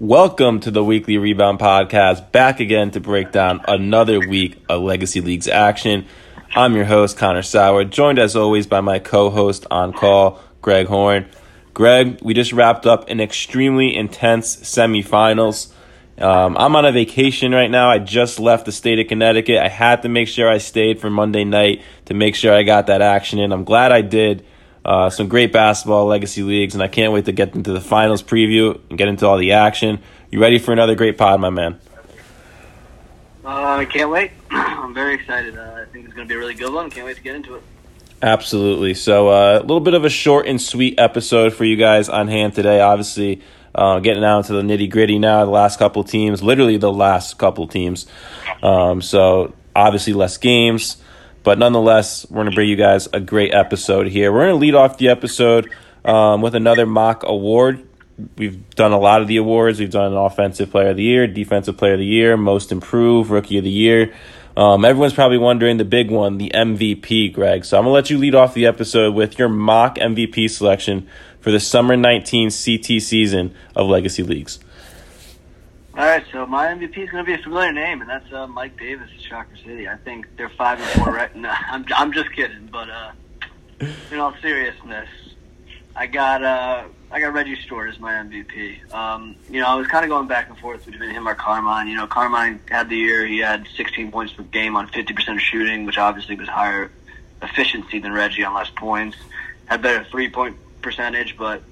Welcome to the Weekly Rebound Podcast, back again to break down another week of Legacy Leagues action. I'm your host, Connor Sauer, joined as always by my co-host on call, Greg Horne. Greg, we just wrapped up an extremely intense semifinals. I'm on a vacation right now. I just left the state of Connecticut. I had to make sure I stayed for Monday night to make sure I got that action in. I'm glad I did. Some great basketball Legacy Leagues, and I can't wait to get into the finals preview and get into all the action. You ready for another great pod, my man? I can't wait. I'm very excited. I think it's going to be a really good one. Can't wait to get into it. Absolutely. So a little bit of a short and sweet episode for you guys on hand today. Obviously, getting out into the nitty-gritty now, the last couple teams, literally the last couple teams. So obviously less games. But nonetheless, we're going to bring you guys a great episode here. We're going to lead off the episode with another mock award. We've done a lot of the awards. We've done an Offensive Player of the Year, Defensive Player of the Year, Most Improved, Rookie of the Year. Everyone's probably wondering the big one, the MVP, Greg. So I'm going to let you lead off the episode with your mock MVP selection for the Summer 19 CT season of Legacy Leagues. All right, so my MVP is going to be a familiar name, and that's Mike Davis at Shocker City. I think they're 5-4 right now. I'm just kidding, but in all seriousness, I got Reggie Stewart as my MVP. I was kind of going back and forth between him or Carmine. Carmine had the year. He had 16 points per game on 50% shooting, which obviously was higher efficiency than Reggie on less points. Had better three-point percentage, but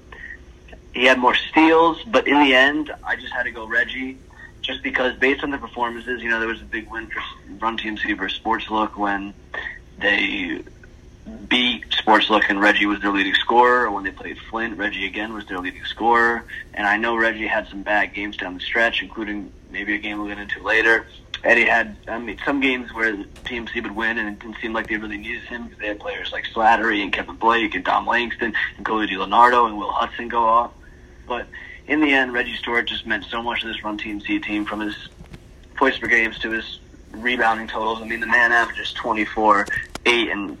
he had more steals, but in the end, I just had to go Reggie, just because based on the performances, there was a big win for Run TMC versus SportsLook when they beat SportsLook and Reggie was their leading scorer. Or when they played Flint, Reggie again was their leading scorer. And I know Reggie had some bad games down the stretch, including maybe a game we'll get into later. Eddie had, some games where TMC would win, and it didn't seem like they really needed him because they had players like Slattery and Kevin Blake and Dom Langston and Kobe Leonardo and Will Hudson go off. But in the end, Reggie Stewart just meant so much to this Run TMC team, from his points per games to his rebounding totals. The man averages 24, 8, and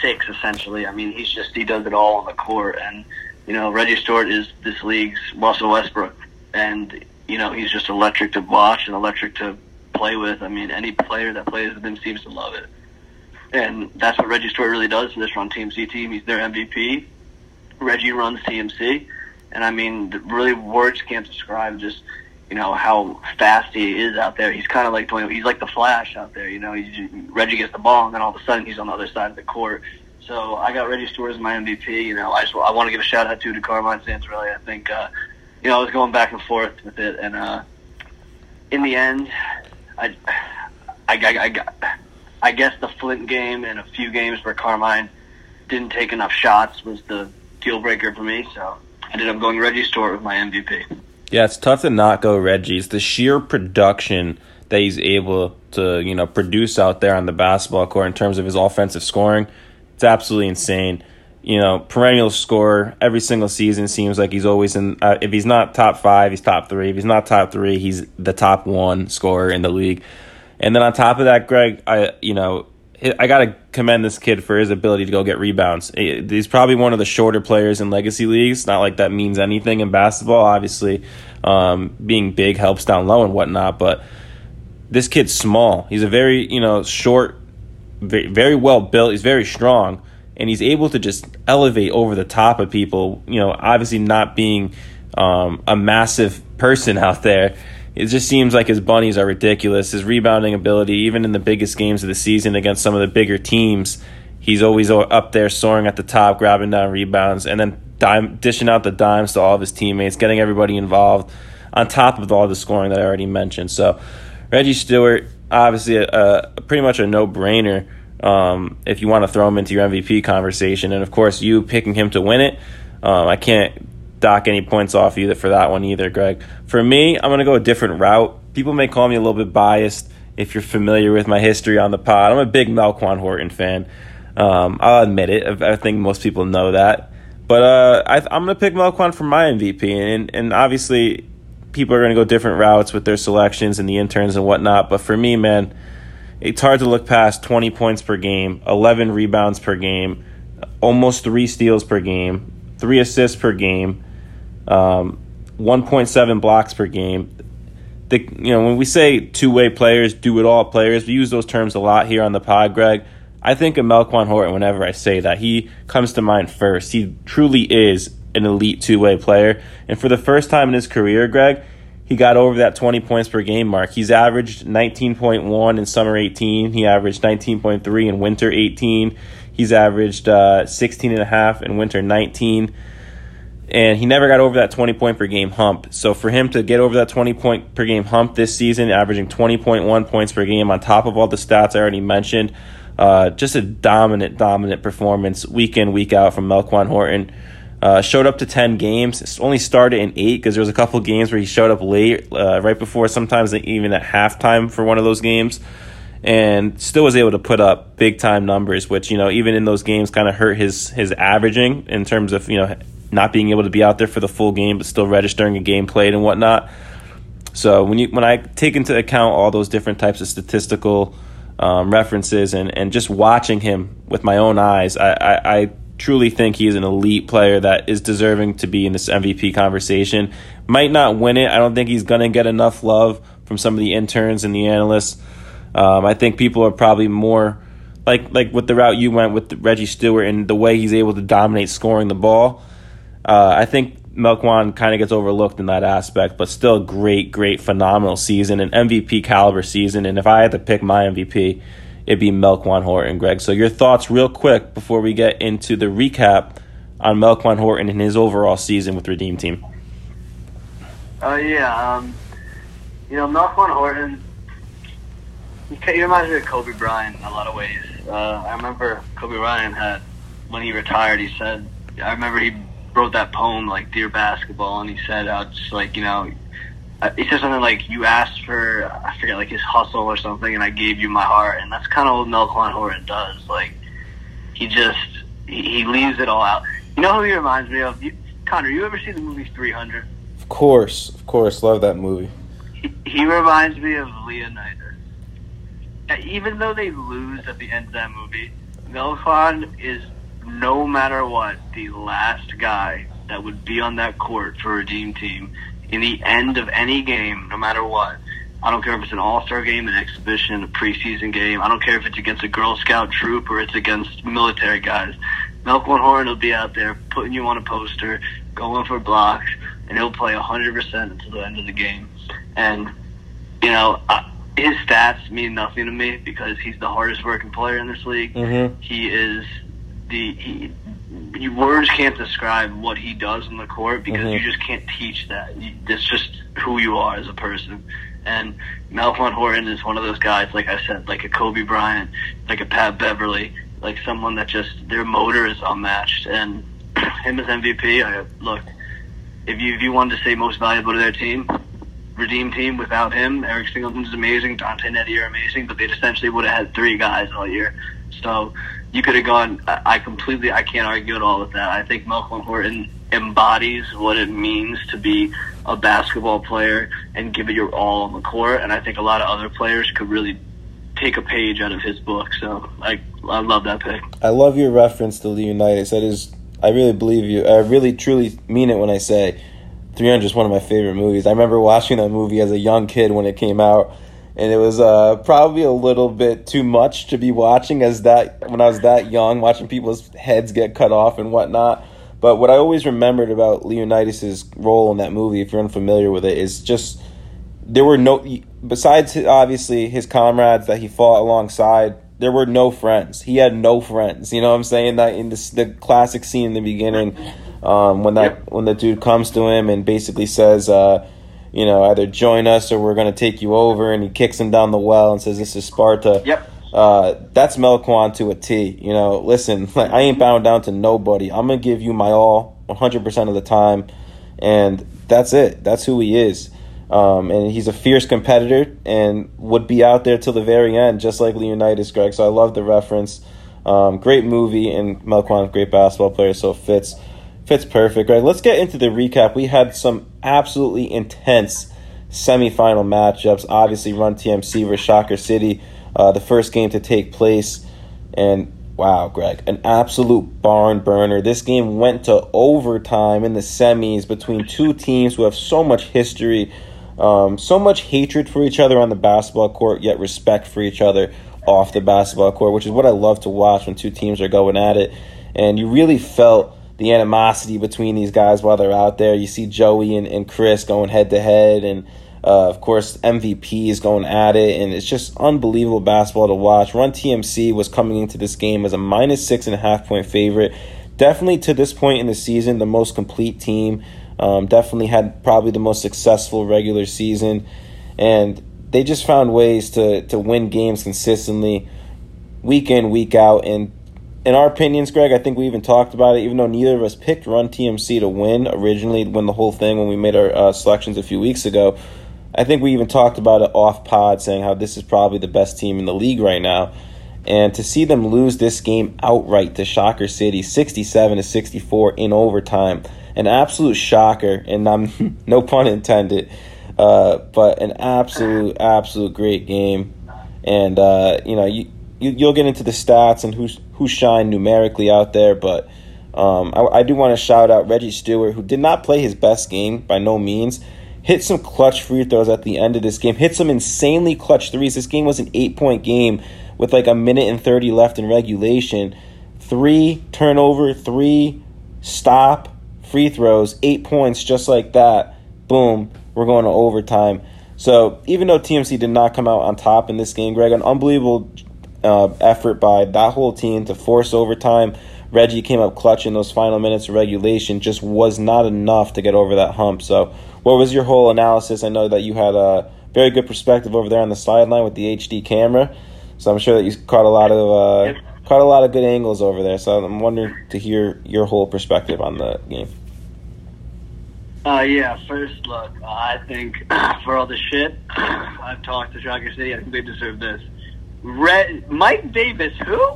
6, essentially. He does it all on the court. And, Reggie Stewart is this league's Russell Westbrook. And, he's just electric to watch and electric to play with. Any player that plays with him seems to love it. And that's what Reggie Stewart really does to this Run TMC team. He's their MVP. Reggie runs TMC. And really, words can't describe just, how fast he is out there. He's kind of like he's like the Flash out there. Reggie gets the ball, and then all of a sudden he's on the other side of the court. So I got Reggie Stewart as my MVP. I want to give a shout out to Carmine Santorelli. I think, I was going back and forth with it, and in the end, I guess the Flint game and a few games where Carmine didn't take enough shots was the deal breaker for me. So I ended up going Reggie Stewart with my MVP. Yeah, it's tough to not go Reggie. It's the sheer production that he's able to, produce out there on the basketball court in terms of his offensive scoring. It's absolutely insane. Perennial scorer every single season. Seems like he's always in. If he's not top five, he's top three. If he's not top three, he's the top one scorer in the league. And then on top of that, Greg, I got to commend this kid for his ability to go get rebounds. He's probably one of the shorter players in Legacy Leagues. Not like that means anything in basketball, obviously. Being big helps down low and whatnot, but this kid's small. He's a very, short, very, very well built. He's very strong, and he's able to just elevate over the top of people, obviously not being a massive person out there. It just seems like his bunnies are ridiculous. His rebounding ability, even in the biggest games of the season against some of the bigger teams, he's always up there soaring at the top, grabbing down rebounds, and then dishing out the dimes to all of his teammates, getting everybody involved on top of all the scoring that I already mentioned. So Reggie Stewart, obviously pretty much a no-brainer if you want to throw him into your MVP conversation. And, of course, you picking him to win it, I can't dock any points off either for that one either, Greg. For me, I'm going to go a different route. People may call me a little bit biased if you're familiar with my history on the pod. I'm a big Melquan Horton fan. I'll admit it. I think most people know that. But I'm going to pick Melquan for my MVP. And obviously, people are going to go different routes with their selections and the interns and whatnot. But for me, man, it's hard to look past 20 points per game, 11 rebounds per game, almost 3 steals per game, 3 assists per game. 1.7 blocks per game. When we say two-way players, do-it-all players, we use those terms a lot here on the pod, Greg. I think of Melquan Horton whenever I say that. He comes to mind first. He truly is an elite two-way player. And for the first time in his career, Greg, he got over that 20 points per game mark. He's averaged 19.1 in summer 18. He averaged 19.3 in winter 18. He's averaged 16.5 in winter 19. And he never got over that 20-point-per-game hump. So for him to get over that 20-point-per-game hump this season, averaging 20.1 points per game on top of all the stats I already mentioned, just a dominant performance week in, week out from Melquan Horton. Showed up to 10 games, only started in 8 because there was a couple games where he showed up late, right before, sometimes even at halftime for one of those games, and still was able to put up big-time numbers, which, even in those games kind of hurt his averaging in terms of, not being able to be out there for the full game, but still registering a game played and whatnot. So when I take into account all those different types of statistical references and just watching him with my own eyes, I truly think he is an elite player that is deserving to be in this MVP conversation. Might not win it. I don't think he's going to get enough love from some of the interns and the analysts. I think people are probably more like with the route you went with Reggie Stewart and the way he's able to dominate scoring the ball. I think Melquan kind of gets overlooked in that aspect, but still great, phenomenal season, an MVP caliber season. And if I had to pick my MVP, it'd be Melquan Horton, Greg. So your thoughts real quick before we get into the recap on Melquan Horton and his overall season with Redeem Team. Melquan Horton, he reminds me of Kobe Bryant in a lot of ways. I remember Kobe Bryant had, when he retired, he said, he wrote that poem, Dear Basketball, and he said how just, he said something like, you asked for, I forget, his hustle or something, and I gave you my heart, and that's kind of what Melquan Horton does. He leaves it all out. You know who he reminds me of? Connor, you ever seen the movie 300? Of course, love that movie. He reminds me of Leonidas. Even though they lose at the end of that movie, Melquan is, no matter what, the last guy that would be on that court for a Redeem Team in the end of any game, no matter what. I don't care if it's an all-star game, an exhibition, a preseason game. I don't care if it's against a Girl Scout troop or it's against military guys. Melquan Horton will be out there putting you on a poster, going for blocks, and he'll play 100% until the end of the game. And, his stats mean nothing to me because he's the hardest-working player in this league. Mm-hmm. He is... words can't describe what he does on the court because you just can't teach that. That's just who you are as a person. And Melquan Horton is one of those guys, like I said, like a Kobe Bryant, like a Pat Beverly, like someone that just their motor is unmatched. And him as MVP, look, if you wanted to say most valuable to their team, Redeem Team without him, Eric Singleton's amazing, Dante and Eddie are amazing, but they essentially would have had 3 guys all year. So you could have gone, I can't argue at all with that. I think Melquan Horton embodies what it means to be a basketball player and give it your all on the court. And I think a lot of other players could really take a page out of his book. So I love that pick. I love your reference to Leonidas. I really believe you. I really, truly mean it when I say 300 is one of my favorite movies. I remember watching that movie as a young kid when it came out. And it was probably a little bit too much to be watching when I was that young, watching people's heads get cut off and whatnot. But what I always remembered about Leonidas' role in that movie, if you're unfamiliar with it, is just there were no – besides, obviously, his comrades that he fought alongside, there were no friends. He had no friends. You know what I'm saying? That in the classic scene in the beginning when the dude comes to him and basically says either join us or we're going to take you over. And he kicks him down the well and says, this is Sparta. Yep. That's Melquan to a T. Listen, I ain't bowing down to nobody. I'm going to give you my all 100% of the time. And that's it. That's who he is. And he's a fierce competitor and would be out there till the very end, just like Leonidas, Greg. So I love the reference. Great movie, and Melquan, great basketball player, so it fits perfect, right? Let's get into the recap. We had some absolutely intense semifinal matchups. Obviously, Run TMC versus Shocker City, the first game to take place. And Wow, Greg, an absolute barn burner. This game went to overtime in the semis between two teams who have so much history, so much hatred for each other on the basketball court, yet respect for each other off the basketball court, which is what I love to watch when two teams are going at it. And you really felt the animosity between these guys while they're out there. You see Joey and Chris going head-to-head, and, of course, MVP is going at it, and it's just unbelievable basketball to watch. Run TMC was coming into this game as a minus 6.5-point favorite. Definitely, to this point in the season, the most complete team. Definitely had probably the most successful regular season, and they just found ways to win games consistently, week in, week out. And in our opinions, Greg, I think we even talked about it, even though neither of us picked Run TMC to win originally, win the whole thing when we made our selections a few weeks ago. I think we even talked about it off pod, saying how this is probably the best team in the league right now. And to see them lose this game outright to Shocker City, 67-64 in overtime, an absolute shocker, and I'm no pun intended. But an absolute great game. And, you know, you'll get into the stats and who shined numerically out there. But I do want to shout out Reggie Stewart, who did not play his best game by no means. Hit some clutch free throws at the end of this game. Hit some insanely clutch threes. This game was an 8-point game with like a minute and 30 left in regulation. 3 turnover, 3 stop, free throws, 8 points just like that. Boom. We're going to overtime. So even though TMC did not come out on top in this game, Greg, an unbelievable effort by that whole team to force overtime. Reggie came up clutch in those final minutes of regulation. Just was not enough to get over that hump. So what was your whole analysis? I know that you had a very good perspective over there on the sideline with the HD camera. So I'm sure that you caught a lot of good angles over there. So I'm wondering to hear your whole perspective on the game. Yeah, first look, I think for all the shit I've talked to Shocker City, I think they deserve this. Mike Davis, who?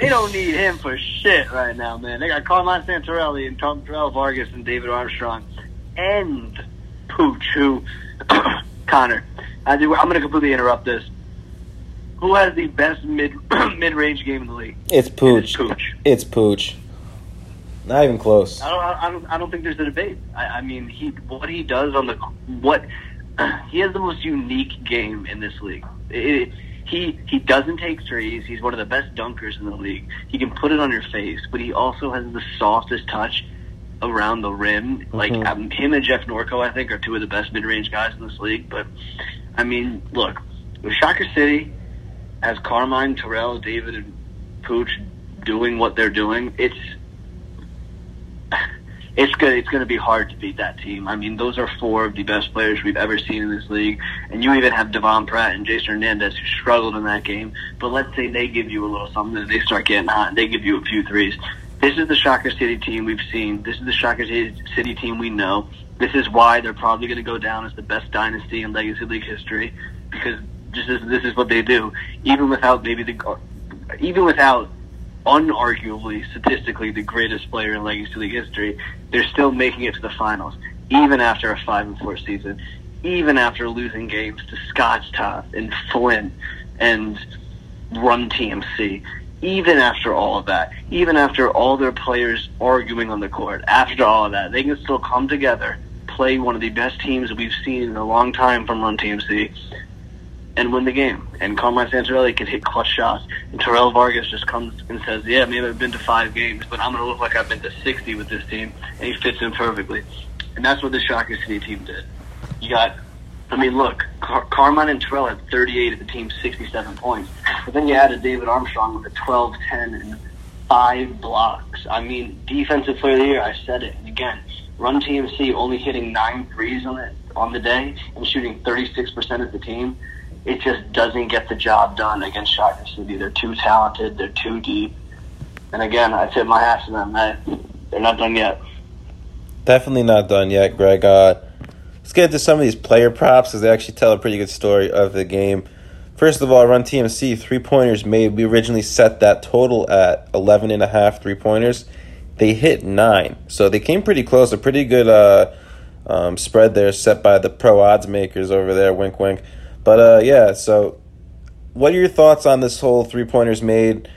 They don't need him for shit right now, man. They got Carmine Santorelli and Terrell Vargas and David Armstrong and Pooch, who, Connor, I'm going to completely interrupt this. Who has the best mid-range game in the league? It's Pooch. It's Pooch. Not even close. I don't think there's a debate. I mean, what he does on the he has the most unique game in this league. He doesn't take threes. He's one of the best dunkers in the league. He can put it on your face, but he also has the softest touch around the rim. Mm-hmm. Like him and Jeff Norco, I think, are two of the best mid-range guys in this league. But I mean, look, Shocker City has Carmine, Terrell, David, and Pooch doing what they're doing. It's good. It's going to be hard to beat that team. I mean, those are four of the best players we've ever seen in this league. And you even have Devon Pratt and Jason Hernandez, who struggled in that game. But let's say they give you a little something and they start getting hot and they give you a few threes. This is the Shocker City team we've seen. This is the Shocker City team we know. This is why they're probably going to go down as the best dynasty in Legacy League history, because this is what they do. Even without unarguably, statistically, the greatest player in Legacy League history, they're still making it to the finals, even after a 5-4 season, even after losing games to Scotchtop and Flint and Run TMC, even after all of that, even after all their players arguing on the court, after all of that, they can still come together, play one of the best teams we've seen in a long time from Run TMC, and win the game. And Carmine Santorelli can hit clutch shots. And Terrell Vargas just comes and says, yeah, maybe I've been to 5 games, but I'm going to look like I've been to 60 with this team. And he fits in perfectly. And that's what the Shocker City team did. Carmine and Terrell had 38 of the team's 67 points. But then you added David Armstrong with a 12, 10, and 5 blocks. I mean, defensive player of the year, I said it. And again, Run TMC only hitting 9 threes on the day and shooting 36% of the team. It just doesn't get the job done against Shocker City. They're too talented. They're too deep. And again, I tip my hat to them. They're not done yet. Definitely not done yet, Greg. Let's get into some of these player props, because they actually tell a pretty good story of the game. First of all, Run TMC, 3-pointers made. We originally set that total at 11.5 3-pointers. They hit 9. So they came pretty close. A pretty good spread there set by the pro odds makers over there, wink, wink. But, yeah, so What are your thoughts on this whole three-pointers made?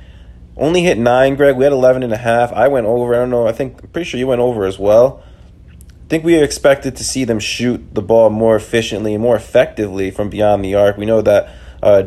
Only hit 9, Greg. We had 11.5. I went over. I don't know. I'm pretty sure you went over as well. I think we expected to see them shoot the ball more efficiently and more effectively from beyond the arc. We know that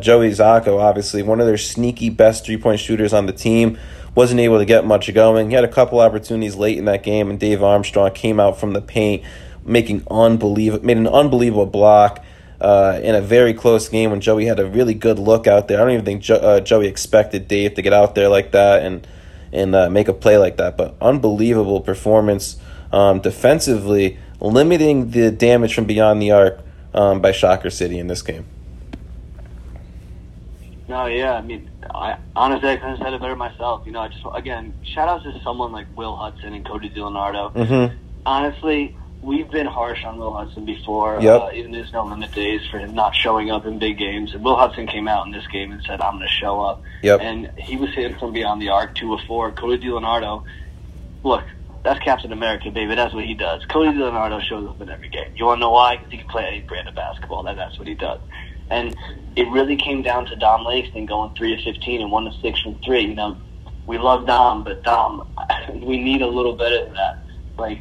Joey Zacco, obviously, one of their sneaky best three-point shooters on the team, wasn't able to get much going. He had a couple opportunities late in that game, and Dave Armstrong came out from the paint, made an unbelievable block in a very close game when Joey had a really good look out there. I don't even think Joey expected Dave to get out there like that and make a play like that. But unbelievable performance defensively, limiting the damage from beyond the arc by Shocker City in this game. No, yeah, I mean, honestly, I couldn't have said it better myself. You know, shout-outs to someone like Will Hudson and Cody DiLeonardo. Mm-hmm. Honestly, we've been harsh on Will Hudson before, yep. Even there's no limit days for him not showing up in big games. And Will Hudson came out in this game and said, I'm going to show up. Yep. And he was hitting from beyond the arc, 2 of 4. Cody DiLeonardo, look, that's Captain America, baby. That's what he does. Cody DiLeonardo shows up in every game. You want to know why? Because he can play any brand of basketball. That's what he does. And it really came down to Dom Langston going 3 of 15 and 1 of 6 from three. You know, we love Dom, but Dom, we need a little better than that. Like,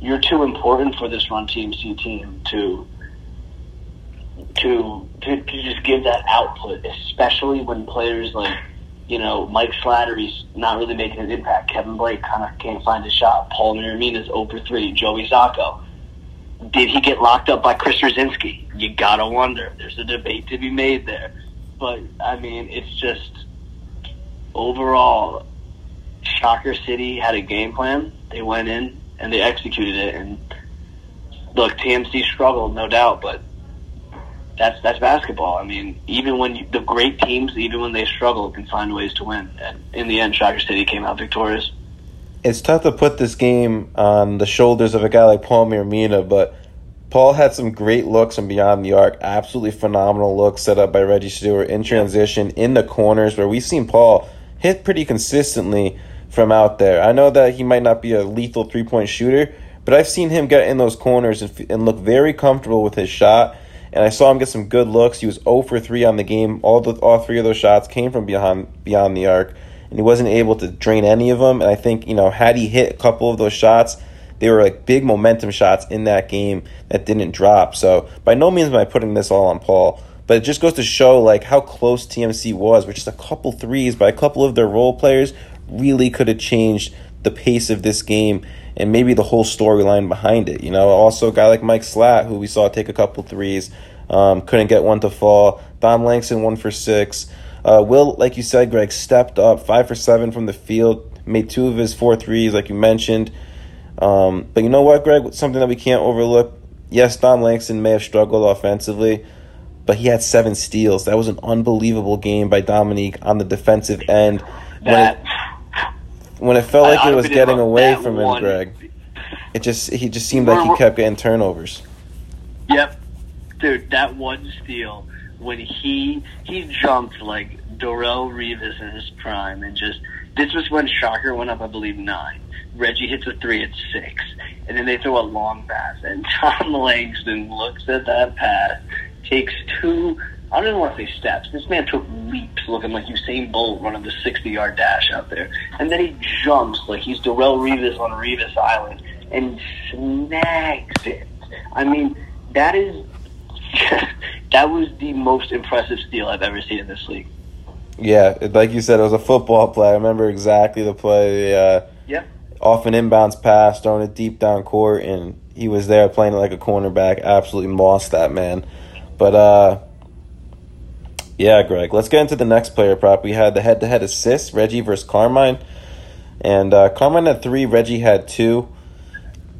you're too important for this Run TMC team to just give that output, especially when players like, you know, Mike Slattery's not really making an impact. Kevin Blake kind of can't find a shot. Paul Miramina is 0 for 3. Joey Zacco. Did he get locked up by Chris Rosinski? You gotta wonder. There's a debate to be made there. But, I mean, it's just overall, Shocker City had a game plan. They went in and they executed it. And, look, TMC struggled, no doubt, but that's basketball. I mean, even when the great teams, even when they struggle, can find ways to win. And in the end, Shocker City came out victorious. It's tough to put this game on the shoulders of a guy like Paul Miramina, but Paul had some great looks from beyond the arc. Absolutely phenomenal looks set up by Reggie Stewart in transition, in the corners, where we've seen Paul hit pretty consistently from out there. I know that he might not be a lethal three-point shooter, but I've seen him get in those corners and look very comfortable with his shot, and I saw him get some good looks. He was 0 for 3 on the game. All three of those shots came from beyond the arc. And he wasn't able to drain any of them. And I think, you know, had he hit a couple of those shots, they were like big momentum shots in that game that didn't drop. So by no means am I putting this all on Paul. But it just goes to show, like, how close TMC was, with just a couple threes by a couple of their role players really could have changed the pace of this game and maybe the whole storyline behind it. You know, also a guy like Mike Slatt, who we saw take a couple threes, couldn't get one to fall. Dom Langston, 1 for 6. Will, like you said, Greg, stepped up 5 for 7 from the field, made 2 of his 4 threes, like you mentioned. But you know what, Greg? Something that we can't overlook. Yes, Dom Langston may have struggled offensively, but he had 7 steals. That was an unbelievable game by Dominique on the defensive end. When it felt like it was getting away from him, Greg, he just seemed like he kept getting turnovers. Yep, dude, that 1 steal. When he jumped like Darrell Revis in his prime, and just, this was when Shocker went up, I believe, 9. Reggie hits a 3 at 6, and then they throw a long pass, and Tom Langston looks at that pass, takes 2, I don't even want to say steps, this man took leaps, looking like Usain Bolt running the 60-yard dash out there, and then he jumps like he's Darrell Revis on Revis Island, and snags it. I mean, that is... that was the most impressive steal I've ever seen in this league. Yeah, like you said, it was a football play. I remember exactly the play. Off an inbounds pass, throwing it deep down court, and he was there playing like a cornerback. Absolutely mossed that man. But, yeah, Greg, let's get into the next player prop. We had the head-to-head assists, Reggie versus Carmine. And Carmine had 3, Reggie had 2.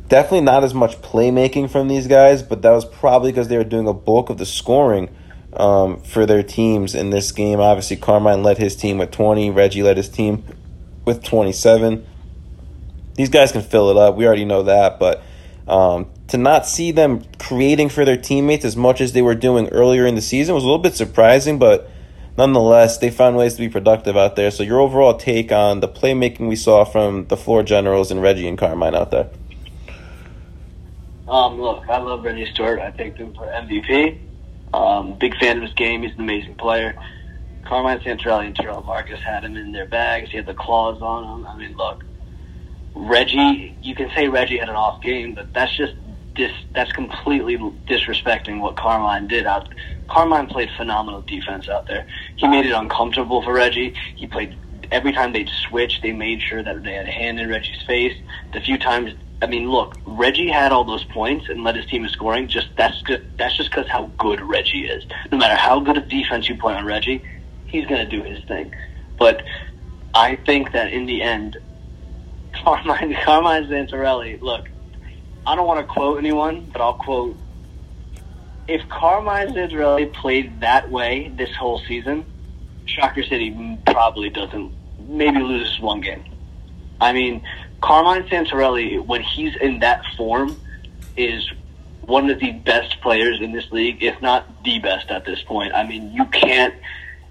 Definitely not as much playmaking from these guys, but that was probably because they were doing a bulk of the scoring for their teams in this game. Obviously, Carmine led his team with 20. Reggie led his team with 27. These guys can fill it up. We already know that. But to not see them creating for their teammates as much as they were doing earlier in the season was a little bit surprising. But nonetheless, they found ways to be productive out there. So your overall take on the playmaking we saw from the floor generals and Reggie and Carmine out there? Look, I love Reggie Stewart. I picked him for MVP. Big fan of his game. He's an amazing player. Carmine Santorelli and Terrell Vargas had him in their bags. He had the claws on him. I mean, look, Reggie, you can say Reggie had an off game, but that's just that's completely disrespecting what Carmine did. Carmine played phenomenal defense out there. He made it uncomfortable for Reggie. He played every time they'd switch, they made sure that they had a hand in Reggie's face. The few times, I mean, look, Reggie had all those points and led his team in scoring. That's just because how good Reggie is. No matter how good of defense you play on Reggie, he's going to do his thing. But I think that in the end, Carmine Santorelli, look, I don't want to quote anyone, but I'll quote, if Carmine Santorelli played that way this whole season, Shocker City probably doesn't, maybe loses one game. I mean, Carmine Santorelli, when he's in that form, is one of the best players in this league, if not the best at this point. I mean, you can't,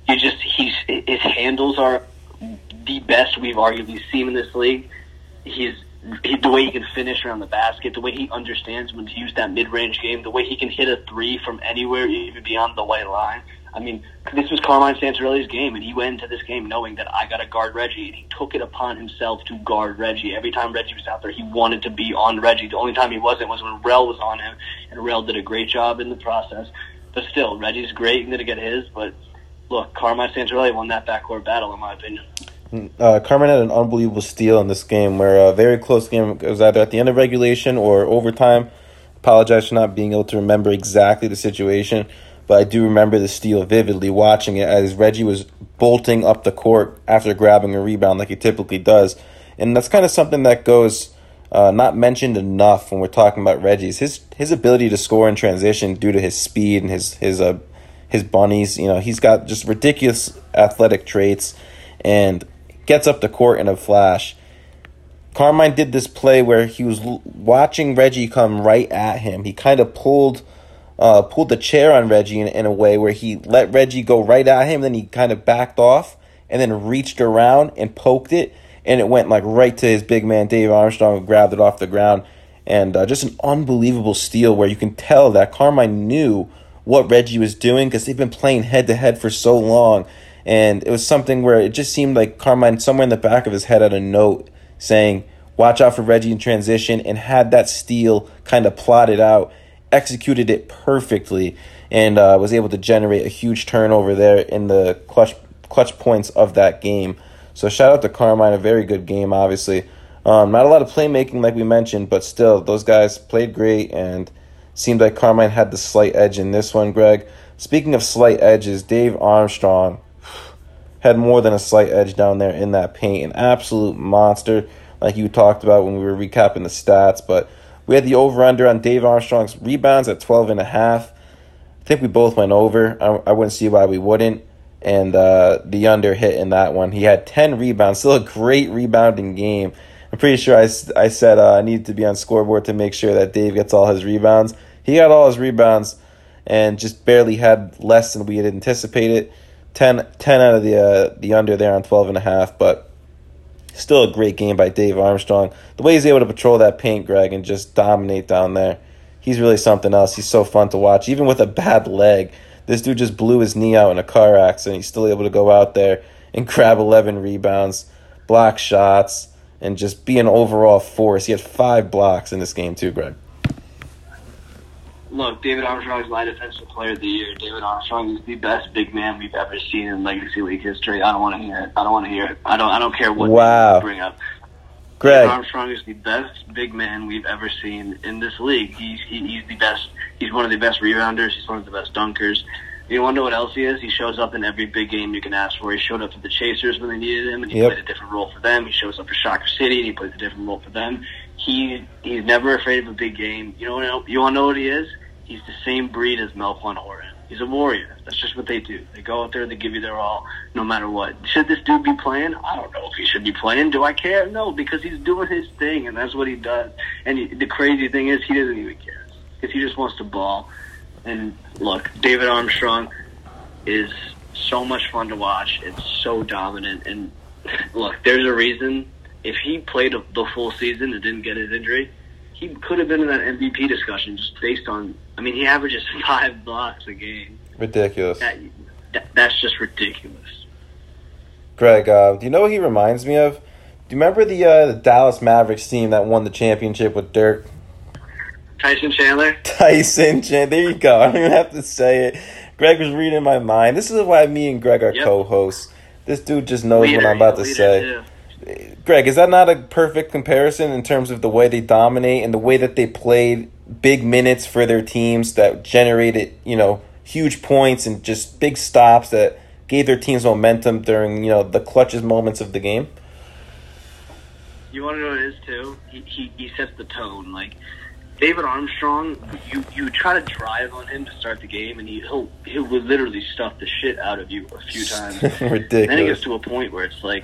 you just, his handles are the best we've arguably seen in this league. The way he can finish around the basket, the way he understands when to use that mid-range game, the way he can hit a three from anywhere, even beyond the white line. I mean, this was Carmine Santorelli's game, and he went into this game knowing that I got to guard Reggie, and he took it upon himself to guard Reggie. Every time Reggie was out there, he wanted to be on Reggie. The only time he wasn't was when Rell was on him, and Rell did a great job in the process. But still, Reggie's great and going to get his, but look, Carmine Santorelli won that backcourt battle, in my opinion. Carmine had an unbelievable steal in this game, where a very close game, it was either at the end of regulation or overtime. Apologize for not being able to remember exactly the situation, but I do remember the steal vividly, watching it as Reggie was bolting up the court after grabbing a rebound like he typically does. And that's kind of something that goes not mentioned enough when we're talking about Reggie's his ability to score in transition due to his speed and his bunnies. You know, he's got just ridiculous athletic traits and gets up the court in a flash. Carmine did this play where he was watching Reggie come right at him. He kind of pulled the chair on Reggie in a way where he let Reggie go right at him, then he kind of backed off and then reached around and poked it, and it went like right to his big man, David Armstrong, who grabbed it off the ground. And just an unbelievable steal where you can tell that Carmine knew what Reggie was doing because they've been playing head-to-head for so long. And it was something where it just seemed like Carmine, somewhere in the back of his head, had a note saying, watch out for Reggie in transition, and had that steal kind of plotted out, executed it perfectly, and was able to generate a huge turnover there in the clutch points of that game. So shout out to Carmine, a very good game, obviously. Not a lot of playmaking like we mentioned, but still, those guys played great, and seemed like Carmine had the slight edge in this one, Greg. Speaking of slight edges, Dave Armstrong had more than a slight edge down there in that paint. An absolute monster, like you talked about when we were recapping the stats. But we had the over-under on Dave Armstrong's rebounds at 12.5. I think we both went over. I wouldn't see why we wouldn't. And the under hit in that one. He had 10 rebounds. Still a great rebounding game. I'm pretty sure I said I needed to be on scoreboard to make sure that Dave gets all his rebounds. He got all his rebounds and just barely had less than we had anticipated. 10 out of the under there on 12.5, but still a great game by Dave Armstrong. The way he's able to patrol that paint, Greg, and just dominate down there, he's really something else. He's so fun to watch. Even with a bad leg, this dude just blew his knee out in a car accident. He's still able to go out there and grab 11 rebounds, block shots, and just be an overall force. He had 5 blocks in this game too, Greg. Look, David Armstrong is my defensive player of the year. David Armstrong is the best big man we've ever seen in Legacy League history. I don't want to hear it. I don't want to hear it. I don't care what you bring up. Greg. David Armstrong is the best big man we've ever seen in this league. He's the best. He's one of the best rebounders. He's one of the best dunkers. You wonder what else he is? He shows up in every big game you can ask for. He showed up for the Chasers when they needed him, and he played a different role for them. He shows up for Shocker City, and he plays a different role for them. He's never afraid of a big game. You want to know what he is? He's the same breed as Melquan Horton. He's a warrior. That's just what they do. They go out there, they give you their all, no matter what. Should this dude be playing? I don't know if he should be playing. Do I care? No, because he's doing his thing, and that's what he does. And the crazy thing is, he doesn't even care. Because he just wants to ball. And look, David Armstrong is so much fun to watch. It's so dominant. And look, there's a reason if he played the full season and didn't get his injury, he could have been in that MVP discussion just based on, I mean, he averages 5 blocks a game. Ridiculous. That's just ridiculous. Greg, do you know what he reminds me of? Do you remember the Dallas Mavericks team that won the championship with Dirk? Tyson Chandler? Tyson Chandler. There you go. I don't even have to say it. Greg was reading my mind. This is why me and Greg are co-hosts. This dude just knows what I'm about to say. Yeah. Greg, is that not a perfect comparison in terms of the way they dominate and the way that they played big minutes for their teams that generated, you know, huge points and just big stops that gave their teams momentum during, you know, the clutchest moments of the game? You want to know what it is, too? He sets the tone. Like, David Armstrong, you try to drive on him to start the game, and he will literally stuff the shit out of you a few times. Ridiculous. And then it gets to a point where it's like,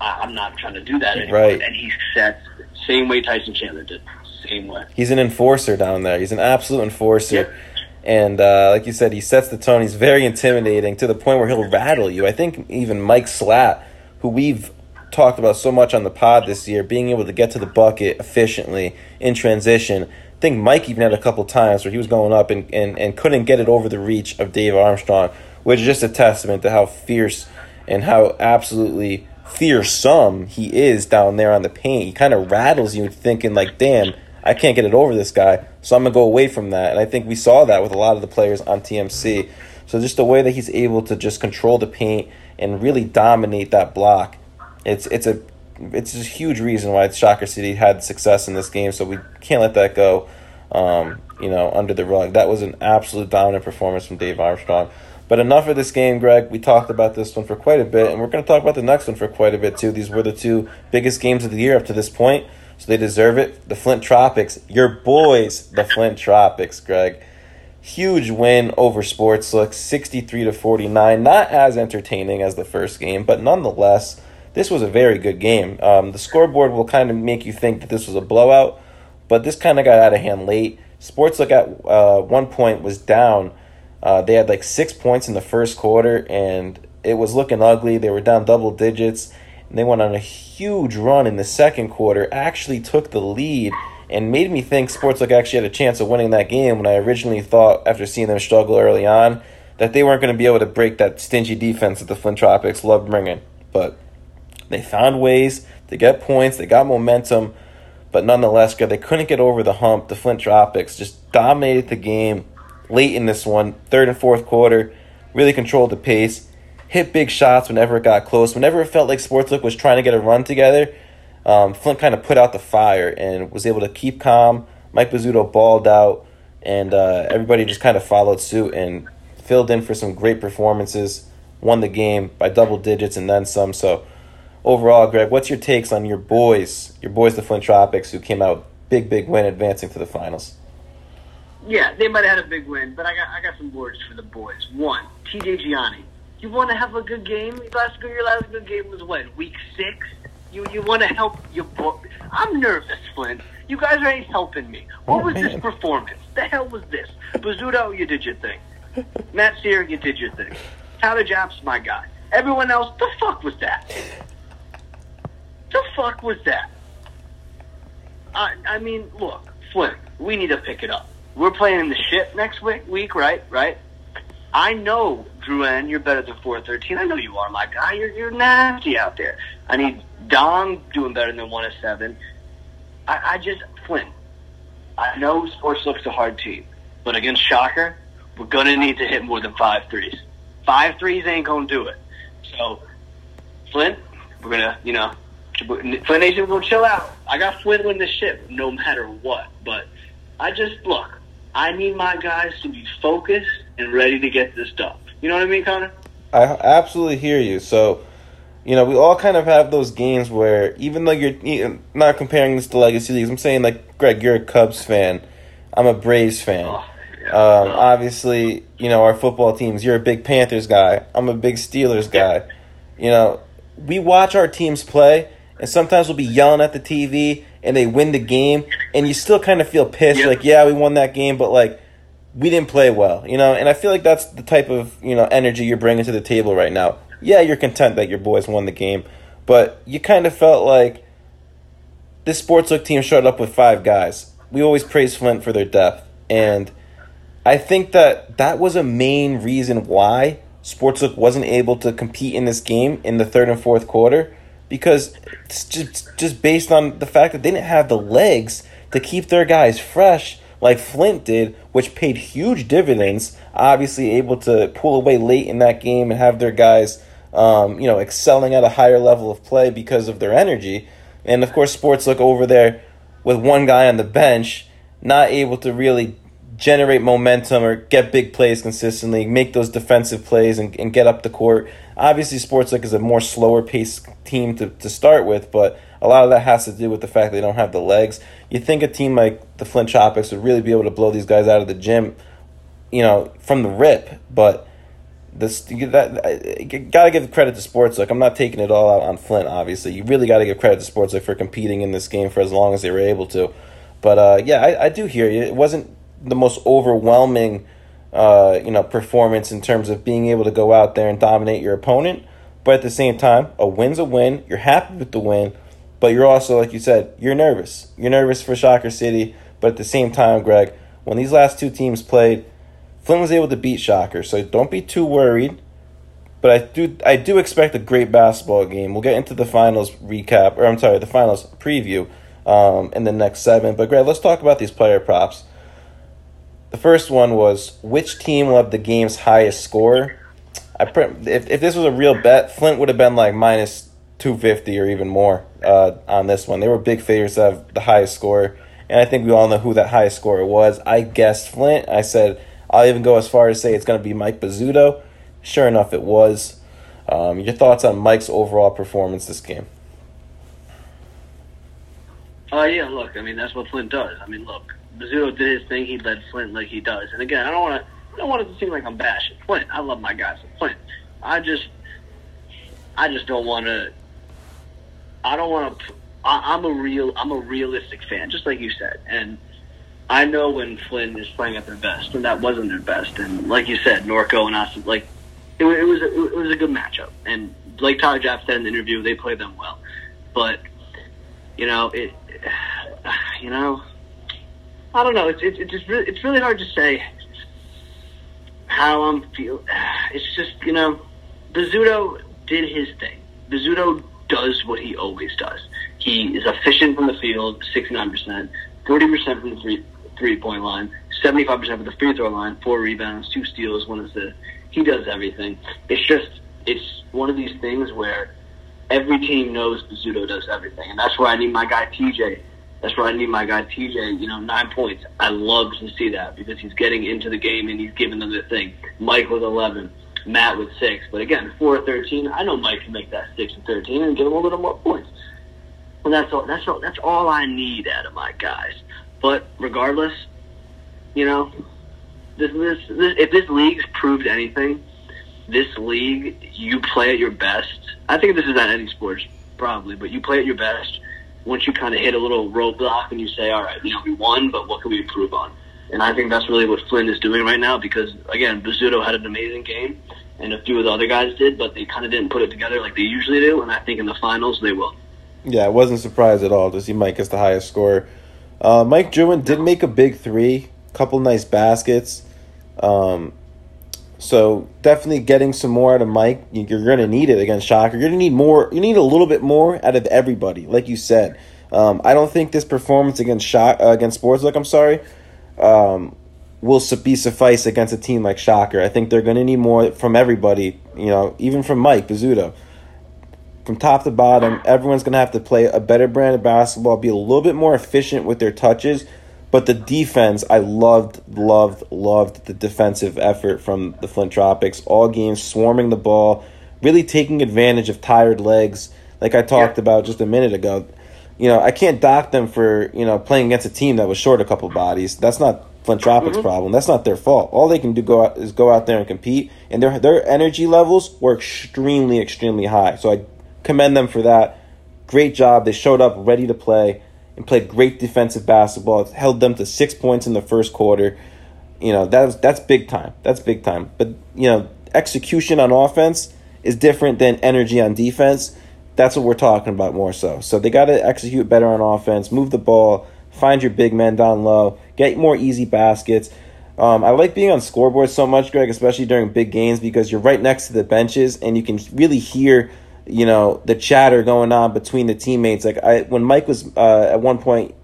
I'm not trying to do that anymore. Right. And he sets same way Tyson Chandler did. Same way. He's an enforcer down there. He's an absolute enforcer. Yep. And like you said, he sets the tone. He's very intimidating to the point where he'll rattle you. I think even Mike Slatt, who we've talked about so much on the pod this year, being able to get to the bucket efficiently in transition. I think Mike even had a couple times where he was going up and couldn't get it over the reach of Dave Armstrong, which is just a testament to how fierce and how absolutely fearsome he is down there on the paint. He kind of rattles you thinking like, damn, I can't get it over this guy, so I'm going to go away from that. And I think we saw that with a lot of the players on TMC. So just the way that he's able to just control the paint and really dominate that block, it's a huge reason why Shocker City had success in this game, so we can't let that go under the rug. That was an absolute dominant performance from Dave Armstrong. But enough of this game, Greg. We talked about this one for quite a bit, and we're going to talk about the next one for quite a bit, too. These were the two biggest games of the year up to this point, so they deserve it. The Flint Tropics, your boys, the Flint Tropics, Greg. Huge win over SportsLook, 63-49. Not as entertaining as the first game, but nonetheless, this was a very good game. The scoreboard will kind of make you think that this was a blowout, but this kind of got out of hand late. SportsLook at one point was down. They had like 6 points in the first quarter, and it was looking ugly. They were down double digits, and they went on a huge run in the second quarter, actually took the lead, and made me think SportsLook actually had a chance of winning that game when I originally thought, after seeing them struggle early on, that they weren't going to be able to break that stingy defense that the Flint Tropics loved bringing. But they found ways to get points. They got momentum. But nonetheless, they couldn't get over the hump. The Flint Tropics just dominated the game late in this one, third and fourth quarter, really controlled the pace, hit big shots whenever it got close. Whenever it felt like SportsLook was trying to get a run together, Flint kind of put out the fire and was able to keep calm. Mike Bizzuto balled out, and everybody just kind of followed suit and filled in for some great performances, won the game by double digits and then some. So overall, Greg, what's your takes on your boys, the Flint Tropics, who came out big win, advancing to the finals? Yeah, they might have had a big win, but I got some words for the boys. One, TJ Gianni. You want to have a good game? Your last good game was what, week 6? You want to help your boy? I'm nervous, Flint. You guys ain't helping me. What was this performance? The hell was this? Bizzuto, you did your thing. Matt Sear, you did your thing. Tyler Japs, my guy. Everyone else, the fuck was that? The fuck was that? I mean, look, Flint, we need to pick it up. We're playing in the shit next week, right? Right? I know, Drouin, you're better than 413. I know you are, my guy. You're nasty out there. I need Dom doing better than 107. Flint, I know SportsLook's a hard team, but against Shocker, we're going to need to hit more than 5 threes. 5 threes ain't going to do it. So, Flint, we're going to, Flint Nation, we're going to chill out. I got Flint in this shit no matter what, but I need my guys to be focused and ready to get this done. You know what I mean, Connor? I absolutely hear you. So, we all kind of have those games where, even though you're not comparing this to Legacy Leagues, I'm saying, like, Greg, you're a Cubs fan. I'm a Braves fan. Oh, yeah. Obviously, our football teams, you're a big Panthers guy. I'm a big Steelers guy. You know, we watch our teams play, and sometimes we'll be yelling at the TV, and they win the game, and you still kind of feel pissed, like, yeah, we won that game, but, like, we didn't play well, And I feel like that's the type of, energy you're bringing to the table right now. Yeah, you're content that your boys won the game, but you kind of felt like this SportsLook team showed up with five guys. We always praise Flint for their depth, and I think that that was a main reason why SportsLook wasn't able to compete in this game in the third and fourth quarter, because it's just based on the fact that they didn't have the legs to keep their guys fresh like Flint did, which paid huge dividends, obviously able to pull away late in that game and have their guys excelling at a higher level of play because of their energy. And, of course, SportsLook over there with one guy on the bench, not able to really generate momentum or get big plays consistently, make those defensive plays and get up the court. Obviously, SportsLook is a more slower-paced team to start with, but a lot of that has to do with the fact they don't have the legs. You'd think a team like the Flint Tropics would really be able to blow these guys out of the gym, from the rip, but you got to give credit to SportsLook. I'm not taking it all out on Flint, obviously. You really got to give credit to SportsLook for competing in this game for as long as they were able to. But, I do hear you. It wasn't the most overwhelming performance in terms of being able to go out there and dominate your opponent. But at the same time, a win's a win. You're happy with the win. But you're also, like you said, you're nervous. You're nervous for Shocker City. But at the same time, Greg, when these last two teams played, Flint was able to beat Shocker, so don't be too worried. But I do expect a great basketball game. We'll get into the the finals preview in the next segment. But Greg, let's talk about these player props. The first one was which team will have the game's highest score. If this was a real bet, Flint would have been like minus 250 or even more on this one. They were big favorites to have the highest score, and I think we all know who that highest scorer was. I guessed Flint. I said, I'll even go as far as say it's going to be Mike Bizzuto. Sure enough, it was. Your thoughts on Mike's overall performance this game? That's what Flint does. Bizzuto did his thing. He led Flint like he does. And again, I don't want it to seem like I'm bashing Flint. I love my guys at Flint. I just don't want to. I don't want to. I'm a realistic fan, just like you said, and I know when Flynn is playing at their best, and that wasn't their best. And like you said, Norco and Austin, it was a good matchup. And like Tyler Japs said in the interview, they played them well. But I don't know. It's really hard to say how I'm feeling. It's just Bizzuto did his thing. Bizzuto does what he always does. He is efficient from the field, 69%. 30% from the three-point line, 75% from the free-throw line, 4 rebounds, 2 steals, 1 assist. He does everything. It's one of these things where every team knows Bizzuto does everything, and that's where I need my guy TJ. 9 points. I love to see that because he's getting into the game and he's giving them their thing. Mike with 11, Matt with 6. But again, 4 or 13, I know Mike can make that 6 or 13 and get him a little more points. And that's all I need out of my guys. But regardless, this if this league's proved anything, this league, you play at your best. I think this is at any sports probably, but you play at your best once you kind of hit a little roadblock and you say, all right, we won, but what can we improve on? And I think that's really what Flynn is doing right now because, again, Bizzuto had an amazing game, and a few of the other guys did, but they kind of didn't put it together like they usually do, and I think in the finals they will. Yeah, I wasn't surprised at all to see Mike as the highest scorer. Mike Drouin did make a big three, couple nice baskets. So definitely getting some more out of Mike. You're going to need it against Shocker. You're going to need more. You need a little bit more out of everybody, like you said. I don't think this performance against SportsLook, will suffice against a team like Shocker. I think they're going to need more from everybody, even from Mike Bizzuto. From top to bottom, everyone's going to have to play a better brand of basketball, be a little bit more efficient with their touches. But the defense, I loved the defensive effort from the Flint Tropics. All games, swarming the ball, really taking advantage of tired legs, like I talked about just a minute ago. I can't dock them for, playing against a team that was short a couple bodies. That's not Flint Tropics' problem. That's not their fault. All they can do go out there and compete. And their energy levels were extremely, extremely high. So I commend them for that. Great job. They showed up ready to play and played great defensive basketball. It held them to 6 points in the first quarter. That's big time. That's big time. But, execution on offense is different than energy on defense. That's what we're talking about more so. So they got to execute better on offense, move the ball, find your big men down low, get more easy baskets. I like being on scoreboards so much, Greg, especially during big games, because you're right next to the benches and you can really hear, you know, the chatter going on between the teammates. Like when Mike was at one point, it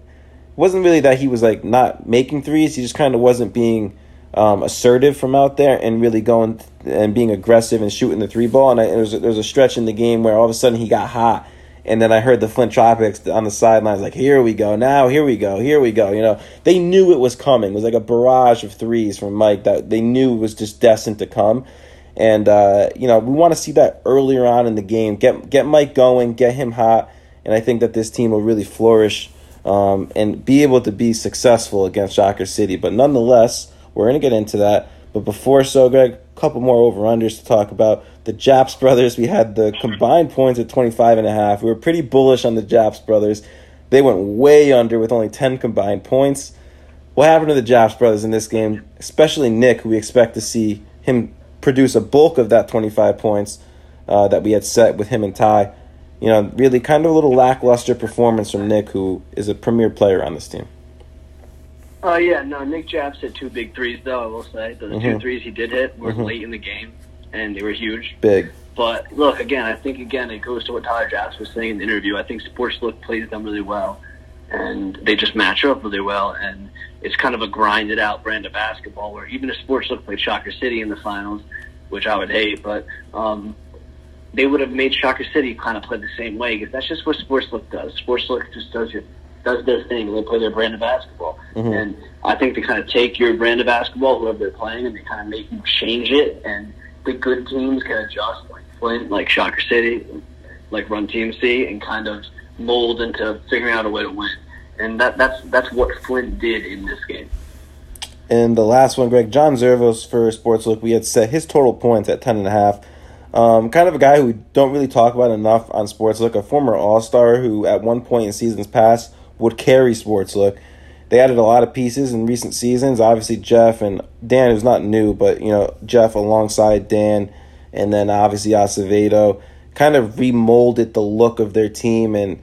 wasn't really that he was like not making threes. He just kind of wasn't being assertive from out there and really going and being aggressive and shooting the three ball. And there was a stretch in the game where all of a sudden he got hot, and then I heard the Flint Tropics on the sidelines like, "Here we go now, here we go." You know, they knew it was coming. It was like a barrage of threes from Mike that they knew was just destined to come. And you know, we want to see that earlier on in the game. Get Mike going, get him hot, and I think that this team will really flourish and be able to be successful against Shocker City. But nonetheless, we're going to get into that. But before so, Greg, a couple more over-unders to talk about. The Japs brothers, we had the combined points at 25.5. We were pretty bullish on the Japs brothers. They went way under with only 10 combined points. What happened to the Japs brothers in this game, especially Nick, who we expect to see him produce a bulk of that 25 points that we had set with him and Ty? You know, really kind of a little lackluster performance from Nick, who is a premier player on this team. Nick Japs hit two big threes, though, I will say. The two threes he did hit were late in the game, and they were huge. Big. But, look, I think it goes to what Tyler Japs was saying in the interview. I think SportsLook plays them really well, and they just match up really well, and it's kind of a grinded-out brand of basketball where even if SportsLook played Shocker City in the finals, which I would hate, but they would have made Shocker City kind of play the same way, because that's just what SportsLook does. SportsLook just does their thing. They play their brand of basketball. Mm-hmm. And I think they kind of take your brand of basketball, whoever they're playing, and they kind of make you change it. And the good teams can adjust, like Flint, like Shocker City, like Run TMC, and kind of mold into figuring out a way to win. And that's what Flint did in this game. And the last one, Greg, John Zervos for SportsLook, we had set his total points at 10.5. Kind of a guy who we don't really talk about enough on SportsLook, a former All-Star who at one point in seasons past would carry SportsLook. They added a lot of pieces in recent seasons. Obviously, Jeff and Dan, who's not new, but, you know, Jeff alongside Dan, and then obviously Acevedo, kind of remolded the look of their team. And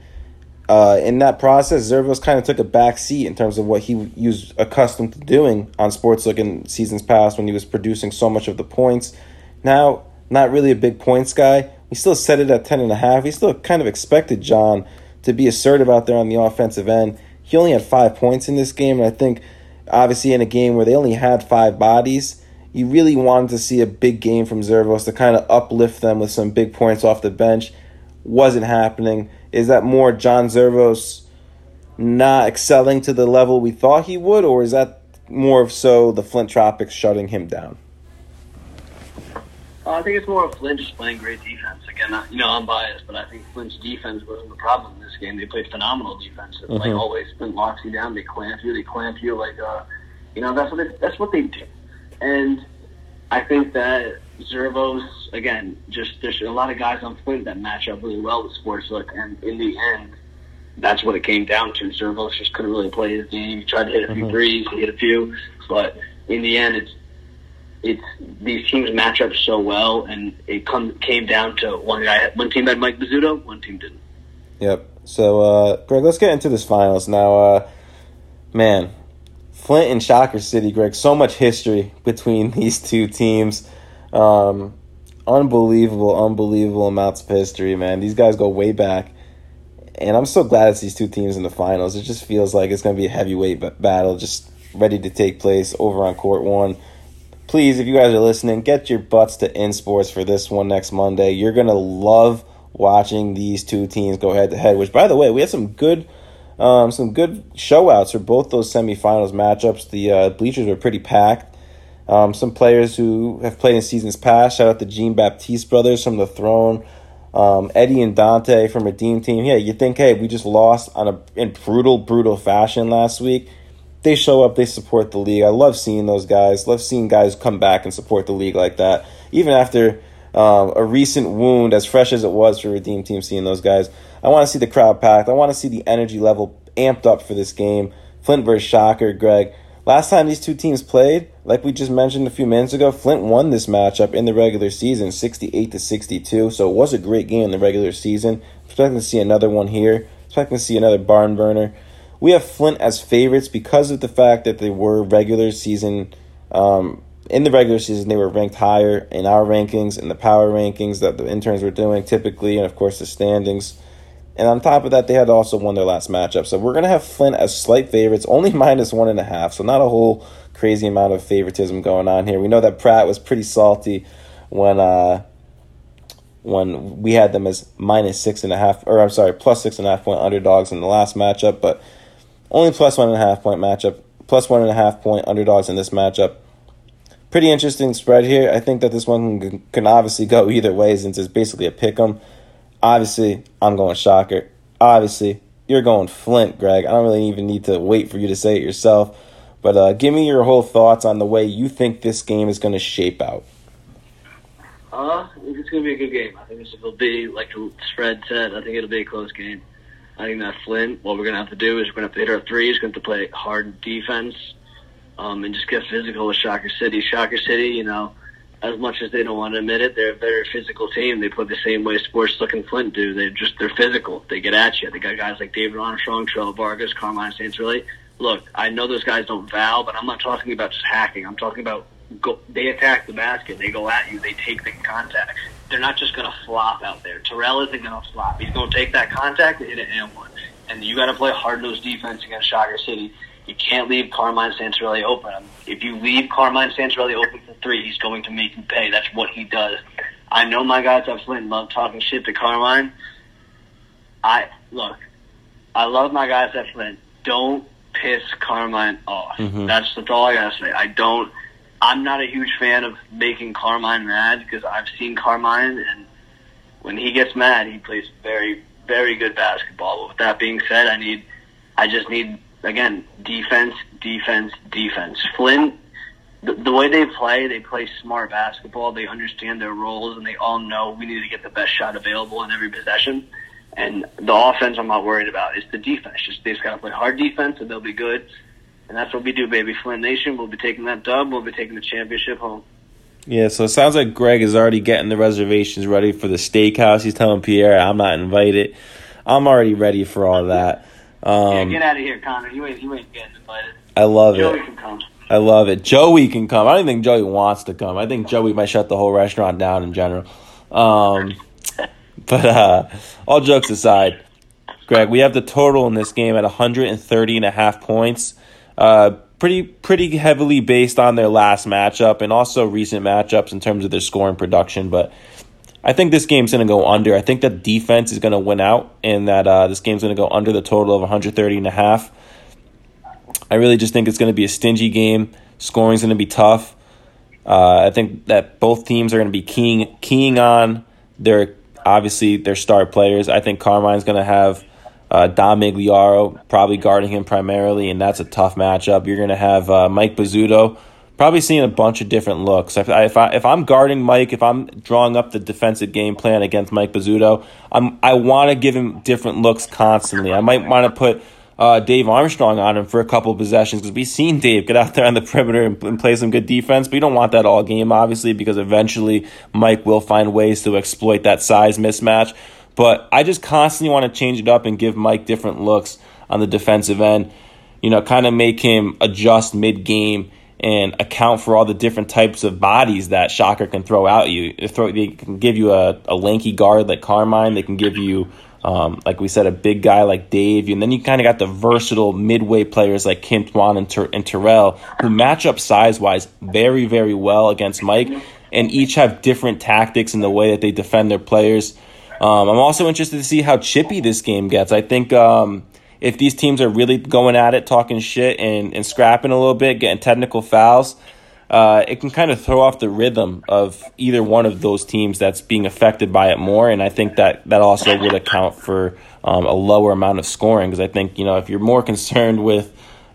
in that process, Zervos kind of took a back seat in terms of what he was accustomed to doing on SportsLook in seasons past when he was producing so much of the points. Now, not really a big points guy. We still set it at 10.5. We still kind of expected John to be assertive out there on the offensive end. He only had 5 points in this game, and I think, obviously, in a game where they only had five bodies, you really wanted to see a big game from Zervos to kind of uplift them with some big points off the bench. Wasn't happening. Is that more John Zervos not excelling to the level we thought he would, or is that more of so the Flint Tropics shutting him down? I think it's more of Flint just playing great defense. Again, I'm biased, but I think Flint's defense wasn't the problem in this game. They played phenomenal defense. Mm-hmm. Like always, Flint locks you down. They clamp you. Like, that's what they do. And I think that Zervos, again, just there's a lot of guys on Flint that match up really well with SportsLook. And in the end, that's what it came down to. Zervos just couldn't really play his game. He tried to hit a few threes. He hit a few. But in the end, it's these teams match up so well, and it came down to one guy. One team had Mike Bizzuto, one team didn't. Yep. So, Greg, let's get into this finals now. Man, Flint and Shocker City, Greg, so much history between these two teams. Unbelievable amounts of history, man. These guys go way back, and I'm so glad it's these two teams in the finals. It just feels like it's going to be a heavyweight battle just ready to take place over on Court 1. Please, if you guys are listening, get your butts to InSports for this one next Monday. You're going to love watching these two teams go head-to-head, which, by the way, we had some good show-outs for both those semifinals matchups. The bleachers were pretty packed. Some players who have played in seasons past. Shout-out to Jean Baptiste brothers from The Throne. Eddie and Dante from Redeem Team. Yeah, you think, hey, we just lost in brutal fashion last week. They show up, they support the league. I love seeing those guys. Love seeing guys come back and support the league like that. Even after a recent wound, as fresh as it was for Redeem Team, seeing those guys. I want to see the crowd packed. I want to see the energy level amped up for this game. Flint versus Shocker, Greg. Last time these two teams played, like we just mentioned a few minutes ago, Flint won this matchup in the regular season, 68-62. So it was a great game in the regular season. Expecting to see another one here. Expecting to see another barn burner. We have Flint as favorites because of the fact that they were regular season. In the regular season, they were ranked higher in our rankings, in the power rankings that the interns were doing typically, and, of course, the standings. And on top of that, they had also won their last matchup. So we're going to have Flint as slight favorites, only -1.5. So not a whole crazy amount of favoritism going on here. We know that Pratt was pretty salty when we had them as plus six and a half point underdogs in the last matchup, but only plus one and a half point underdogs in this matchup. Pretty interesting spread here. I think that this one can obviously go either way since it's basically a pick 'em. Obviously, I'm going Shocker. Obviously, you're going Flint, Greg. I don't really even need to wait for you to say it yourself. But give me your whole thoughts on the way you think this game is going to shape out. I think it's going to be a good game. I think this will be, like the spread said, I think it'll be a close game. I think that Flint, what we're going to have to do is we're going to have to hit our threes, we're going to have to play hard defense, and just get physical with Shocker City. Shocker City, you know, as much as they don't want to admit it, they're a very physical team. They play the same way SportsLook and Flint do. They're physical. They get at you. They got guys like David Armstrong, Terrell Vargas, Carmine Santorelli. Look, I know those guys don't foul, but I'm not talking about just hacking. I'm talking about they attack the basket. They go at you. They take the contact. They're not just going to flop out there. Terrell isn't going to flop. He's going to take that contact and hit an and one. And you got to play hard-nosed defense against Shocker City. You can't leave Carmine Santorelli open. If you leave Carmine Santorelli open for three, he's going to make you pay. That's what he does. I know my guys at Flint love talking shit to Carmine. I love my guys at Flint. Don't piss Carmine off. Mm-hmm. That's all I gotta say. I'm not a huge fan of making Carmine mad because I've seen Carmine, and when he gets mad, he plays very, very good basketball. But with that being said, I just need. Again, defense. Flint, the way they play smart basketball. They understand their roles, and they all know we need to get the best shot available in every possession. And the offense I'm not worried about. It's the defense. They just got to play hard defense, and they'll be good. And that's what we do, baby. Flint Nation, we'll be taking that dub. We'll be taking the championship home. Yeah, so it sounds like Greg is already getting the reservations ready for the steakhouse. He's telling Pierre, I'm not invited. I'm already ready for all that. Get out of here, Connor. You ain't getting invited. I love Joey it. Joey can come. I love it. Joey can come. I don't even think Joey wants to come. I think Joey might shut the whole restaurant down in general. But all jokes aside, Greg, we have the total in this game at 130.5 points. Pretty heavily based on their last matchup and also recent matchups in terms of their scoring production, but I think this game's going to go under. I think that defense is going to win out and that this game's going to go under the total of 130.5. I really just think it's going to be a stingy game. Scoring's going to be tough. I think that both teams are going to be keying on their star players. I think Carmine's going to have Dom Migliaro probably guarding him primarily, and that's a tough matchup. You're going to have Mike Bizzuto. Probably seeing a bunch of different looks. If I'm guarding Mike, if I'm drawing up the defensive game plan against Mike Bizzuto, I want to give him different looks constantly. I might want to put Dave Armstrong on him for a couple of possessions because we've seen Dave get out there on the perimeter and play some good defense, but you don't want that all game, obviously, because eventually Mike will find ways to exploit that size mismatch. But I just constantly want to change it up and give Mike different looks on the defensive end, you know, kind of make him adjust mid-game and account for all the different types of bodies that Shocker can throw at you. They can give you a lanky guard like Carmine. They can give you, like we said, a big guy like Dave. And then you kind of got the versatile midway players like Kim Tuan and Terrell who match up size-wise very, very well against Mike and each have different tactics in the way that they defend their players. I'm also interested to see how chippy this game gets. I think if these teams are really going at it, talking shit and scrapping a little bit, getting technical fouls, it can kind of throw off the rhythm of either one of those teams that's being affected by it more. And I think that also would account for a lower amount of scoring because I think, you know, if you're more concerned with,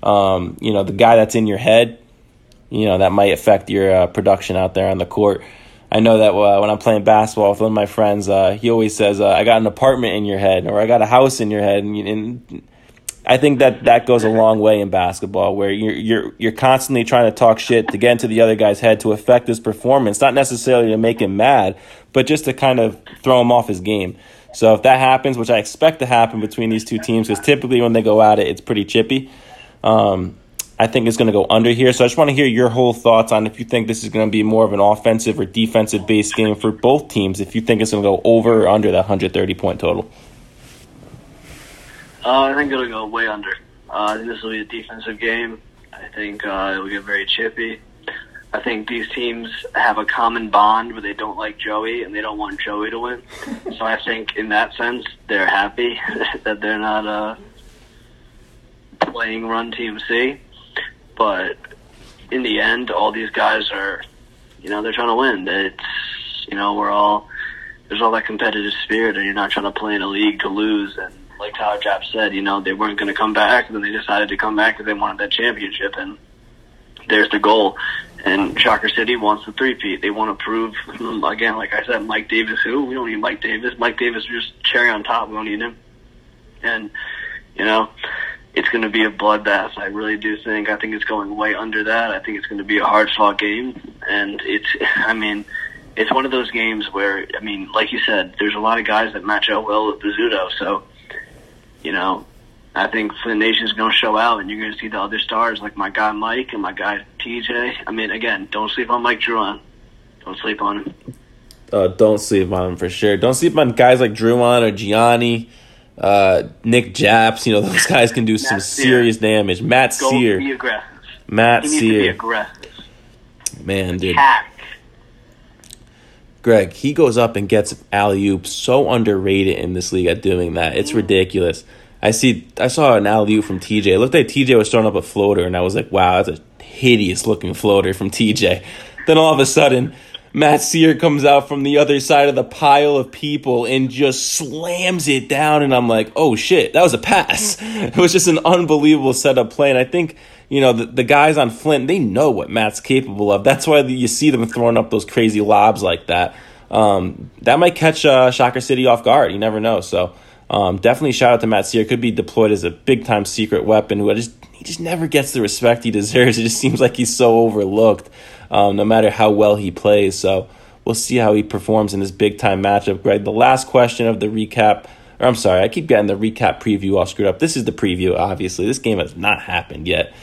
you know, the guy that's in your head, you know, that might affect your production out there on the court. I know that when I'm playing basketball with one of my friends, he always says, I got an apartment in your head or I got a house in your head. And I think that goes a long way in basketball where you're constantly trying to talk shit to get into the other guy's head to affect his performance, not necessarily to make him mad, but just to kind of throw him off his game. So if that happens, which I expect to happen between these two teams, because typically when they go at it, it's pretty chippy. I think it's going to go under here. So I just want to hear your whole thoughts on if you think this is going to be more of an offensive or defensive-based game for both teams, if you think it's going to go over or under that 130-point total. I think it'll go way under. I think this will be a defensive game. I think it'll get very chippy. I think these teams have a common bond where they don't like Joey and they don't want Joey to win. So I think in that sense, they're happy that they're not playing Run TMC. But in the end, all these guys are, they're trying to win. It's, there's all that competitive spirit, and you're not trying to play in a league to lose. And like Tyler Japs said, they weren't going to come back, and then they decided to come back because they wanted that championship. And there's the goal. And Shocker City wants the three-peat. They want to prove, again, like I said, Mike Davis, who? We don't need Mike Davis. Mike Davis is just cherry on top. We don't need him. And, it's going to be a bloodbath. I really do think. I think it's going way under that. I think it's going to be a hard-fought game. And it's one of those games where, like you said, there's a lot of guys that match up well with Bizzuto. So, I think Flint Nation's going to show out, and you're going to see the other stars like my guy Mike and my guy TJ. Again, don't sleep on Mike Drouin. Don't sleep on him. Don't sleep on him for sure. Don't sleep on guys like Drouin or Gianni, Nick Japs. Those guys can do some serious damage. Matt Sear. Be aggressive. Matt Sear. He needs to be aggressive. Man, dude. Hack. Greg, he goes up and gets alley-oop. So underrated in this league at doing that. It's ridiculous. I saw an alley-oop from TJ. It looked like TJ was throwing up a floater, and I was like, wow, that's a hideous-looking floater from TJ. Then all of a sudden, Matt Sear comes out from the other side of the pile of people and just slams it down, and I'm like, oh, shit, that was a pass. It was just an unbelievable setup play, and I think the guys on Flint, they know what Matt's capable of. That's why you see them throwing up those crazy lobs like that. That might catch Shocker City off guard. You never know, so... definitely shout out to Matt Sear. Could be deployed as a big-time secret weapon who he just never gets the respect he deserves. It just seems like he's so overlooked no matter how well he plays. So we'll see how he performs in this big-time matchup. Greg, the last question of the recap – or I'm sorry, I keep getting the recap preview all screwed up. This is the preview, obviously. This game has not happened yet.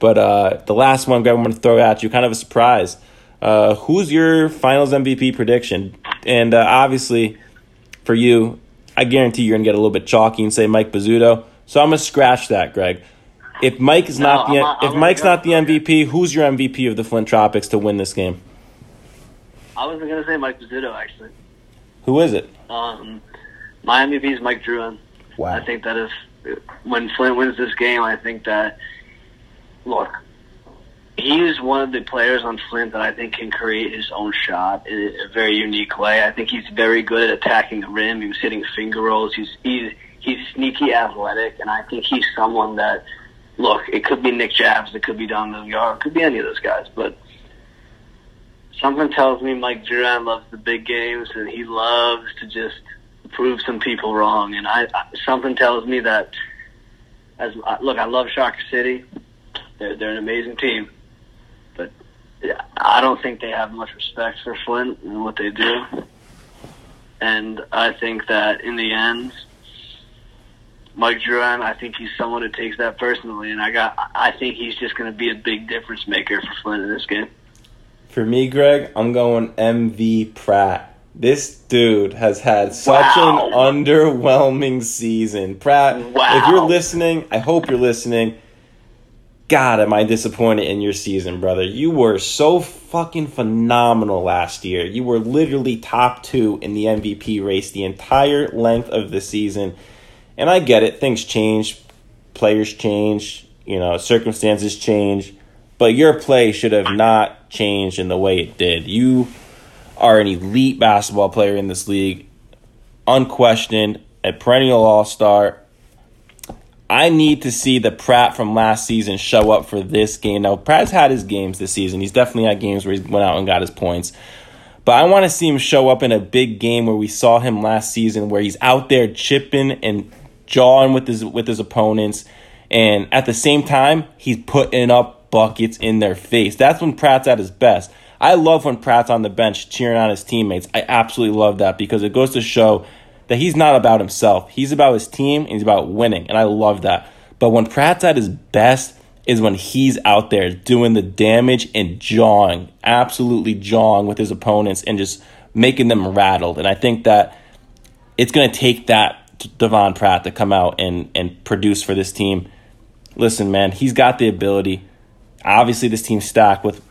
But the last one, Greg, I'm going to throw at you, kind of a surprise. Who's your finals MVP prediction? And obviously for you – I guarantee you're going to get a little bit chalky and say Mike Bizzuto. So I'm going to scratch that, Greg. If Mike is not the MVP, who's your MVP of the Flint Tropics to win this game? I wasn't going to say Mike Bizzuto, actually. Who is it? My MVP is Mike Drouin. Wow. I think that when Flint wins this game, I think that, look, he's one of the players on Flint that I think can create his own shot in a very unique way. I think he's very good at attacking the rim. He was hitting finger rolls. He's sneaky athletic, and I think he's someone that, look, it could be Nick Japs, it could be Dom Langston, it could be any of those guys, but something tells me Mike Drouin loves the big games, and he loves to just prove some people wrong. And something tells me that, I love Shocker City. They're an amazing team. But I don't think they have much respect for Flint and what they do. And I think that in the end, Mike Drouin, I think he's someone who takes that personally. And I think he's just going to be a big difference maker for Flint in this game. For me, Greg, I'm going MV Pratt. This dude has had such an underwhelming season. Pratt, if you're listening, I hope you're listening. God, am I disappointed in your season, brother. You were so fucking phenomenal last year. You were literally top two in the MVP race the entire length of the season. And I get it. Things change. Players change. Circumstances change. But your play should have not changed in the way it did. You are an elite basketball player in this league. Unquestioned. A perennial all-star. I need to see the Pratt from last season show up for this game. Now, Pratt's had his games this season. He's definitely had games where he went out and got his points. But I want to see him show up in a big game where we saw him last season, where he's out there chipping and jawing with his opponents. And at the same time, he's putting up buckets in their face. That's when Pratt's at his best. I love when Pratt's on the bench cheering on his teammates. I absolutely love that because it goes to show that he's not about himself. He's about his team, and he's about winning, and I love that. But when Pratt's at his best is when he's out there doing the damage and jawing, absolutely jawing with his opponents and just making them rattled. And I think that it's going to take that Devon Pratt to come out and produce for this team. Listen, man, he's got the ability. Obviously, this team's stacked with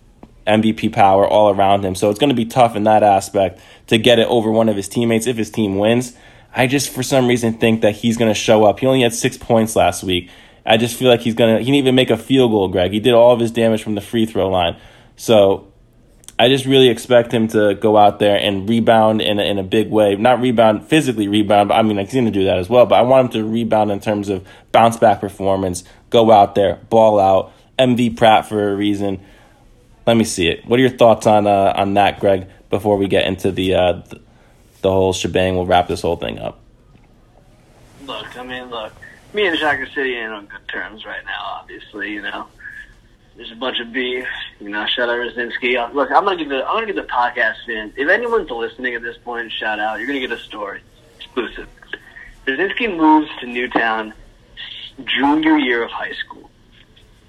MVP power all around him, so it's going to be tough in that aspect to get it over one of his teammates if his team wins. I just, for some reason, think that he's going to show up. He only had 6 points last week. I just feel like he didn't even make a field goal, Greg. He did all of his damage from the free throw line. So I just really expect him to go out there and rebound in a big way. Not rebound, physically rebound, but I mean, he's going to do that as well. But I want him to rebound in terms of bounce-back performance, go out there, ball out, MV Pratt for a reason. Let me see it. What are your thoughts on that, Greg, before we get into the whole shebang? We'll wrap this whole thing up. Look, me and Shocker City ain't on good terms right now, obviously, you know. There's a bunch of beef, you know, shout out Rosinski. Look, I'm gonna give the podcast fans, if anyone's listening at this point, shout out, you're gonna get a story. Exclusive. Rosinski moves to Newtown junior year of high school.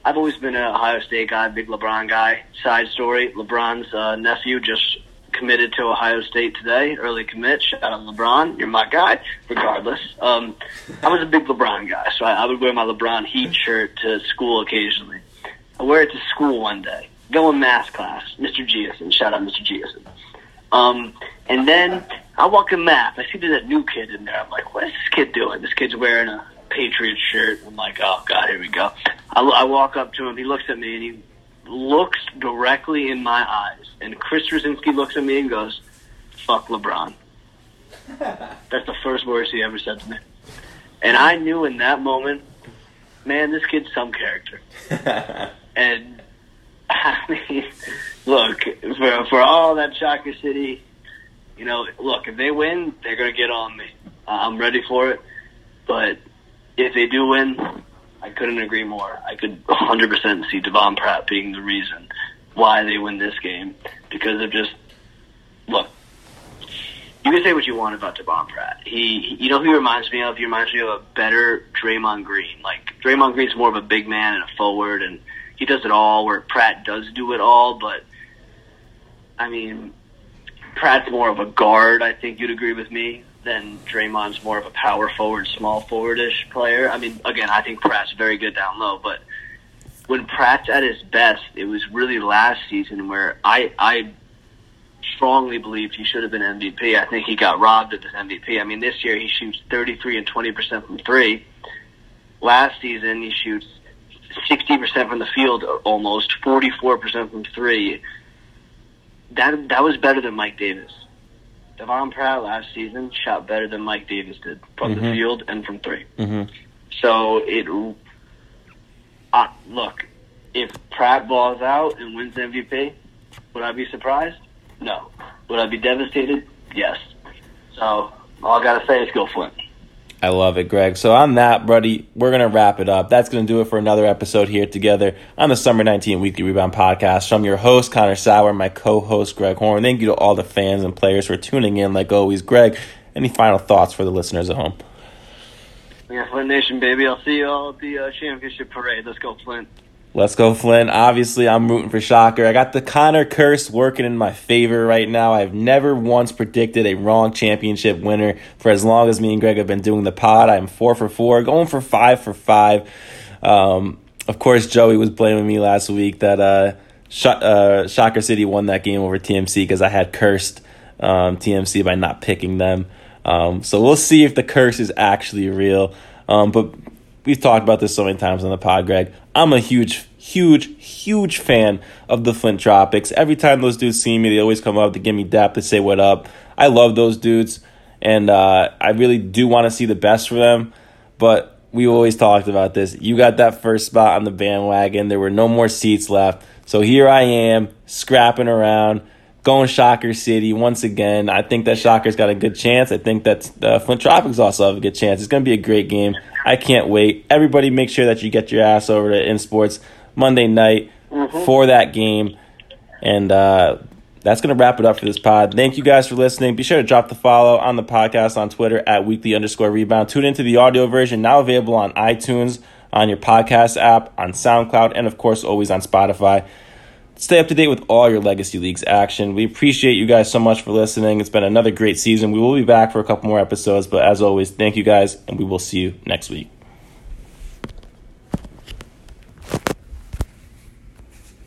I've always been an Ohio State guy, big LeBron guy. Side story, LeBron's nephew just committed to Ohio State today, early commit. Shout out LeBron, you're my guy, regardless. I was a big LeBron guy, so I would wear my LeBron Heat shirt to school occasionally. I wear it to school one day. Go in math class, Mr. Giason. Shout out Mr. Giason. And then I walk in math. I see there's a new kid in there. I'm like, what is this kid doing? This kid's wearing a Patriot shirt. I'm like, oh, God, here we go. I walk up to him. He looks at me, and he looks directly in my eyes. And Chris Rosinski looks at me and goes, fuck LeBron. That's the first words he ever said to me. And I knew in that moment, man, this kid's some character. And, I mean, look, for all that Shocker City, you know, look, if they win, they're going to get on me. I'm ready for it. But if they do win, I couldn't agree more. I could 100% see Devon Pratt being the reason why they win this game, because of just, look, you can say what you want about Devon Pratt. You know who he reminds me of? He reminds me of a better Draymond Green. Like, Draymond Green's more of a big man and a forward, and he does it all, where Pratt does do it all, but, I mean, Pratt's more of a guard, I think you'd agree with me, than Draymond's more of a power forward, small forward-ish player. I mean, again, I think Pratt's very good down low, but when Pratt's at his best, it was really last season where I strongly believed he should have been MVP. I think he got robbed of his MVP. I mean, this year he shoots 33% and 20% from three. Last season he shoots 60% from the field, almost 44% from three. That was better than Mike Davis. Devon Pratt last season shot better than Mike Davis did from the field and from three. So look, if Pratt balls out and wins MVP, would I be surprised? No. Would I be devastated? Yes. So all I got to say is go Flint. I love it, Greg. So on that, buddy, we're going to wrap it up. That's going to do it for another episode here together on the Summer 19 Weekly Rebound Podcast. From your host, Connor Sauer, my co-host, Greg Horne. Thank you to all the fans and players for tuning in, like always. Greg, any final thoughts for the listeners at home? Yeah, Flint Nation, baby. I'll see you all at the championship parade. Let's go, Flint. Let's go, Flint. Obviously, I'm rooting for Shocker. I got the Connor curse working in my favor right now. I've never once predicted a wrong championship winner for as long as me and Greg have been doing the pod. I'm 4 for 4, going for 5 for 5. Of course, Joey was blaming me last week that Shocker City won that game over TMC because I had cursed TMC by not picking them. So we'll see if the curse is actually real. But we've talked about this so many times on the pod, Greg. I'm a huge fan of the Flint Tropics. Every time those dudes see me, they always come up to give me dap, to say what up. I love those dudes, and I really do want to see the best for them. But we always talked about this. You got that first spot on the bandwagon. There were no more seats left. So here I am, scrapping around, going Shocker City once again. I think that Shocker's got a good chance. I think that Flint Tropics also have a good chance. It's going to be a great game. I can't wait. Everybody make sure that you get your ass over to InSports Monday night for that game. And that's going to wrap it up for this pod. Thank you guys for listening. Be sure to drop the follow on the podcast on Twitter at weekly_rebound. Tune into the audio version now available on iTunes, on your podcast app, on SoundCloud, and of course, always on Spotify. Stay up to date with all your Legacy Leagues action. We appreciate you guys so much for listening. It's been another great season. We will be back for a couple more episodes, but as always, thank you guys, and we will see you next week.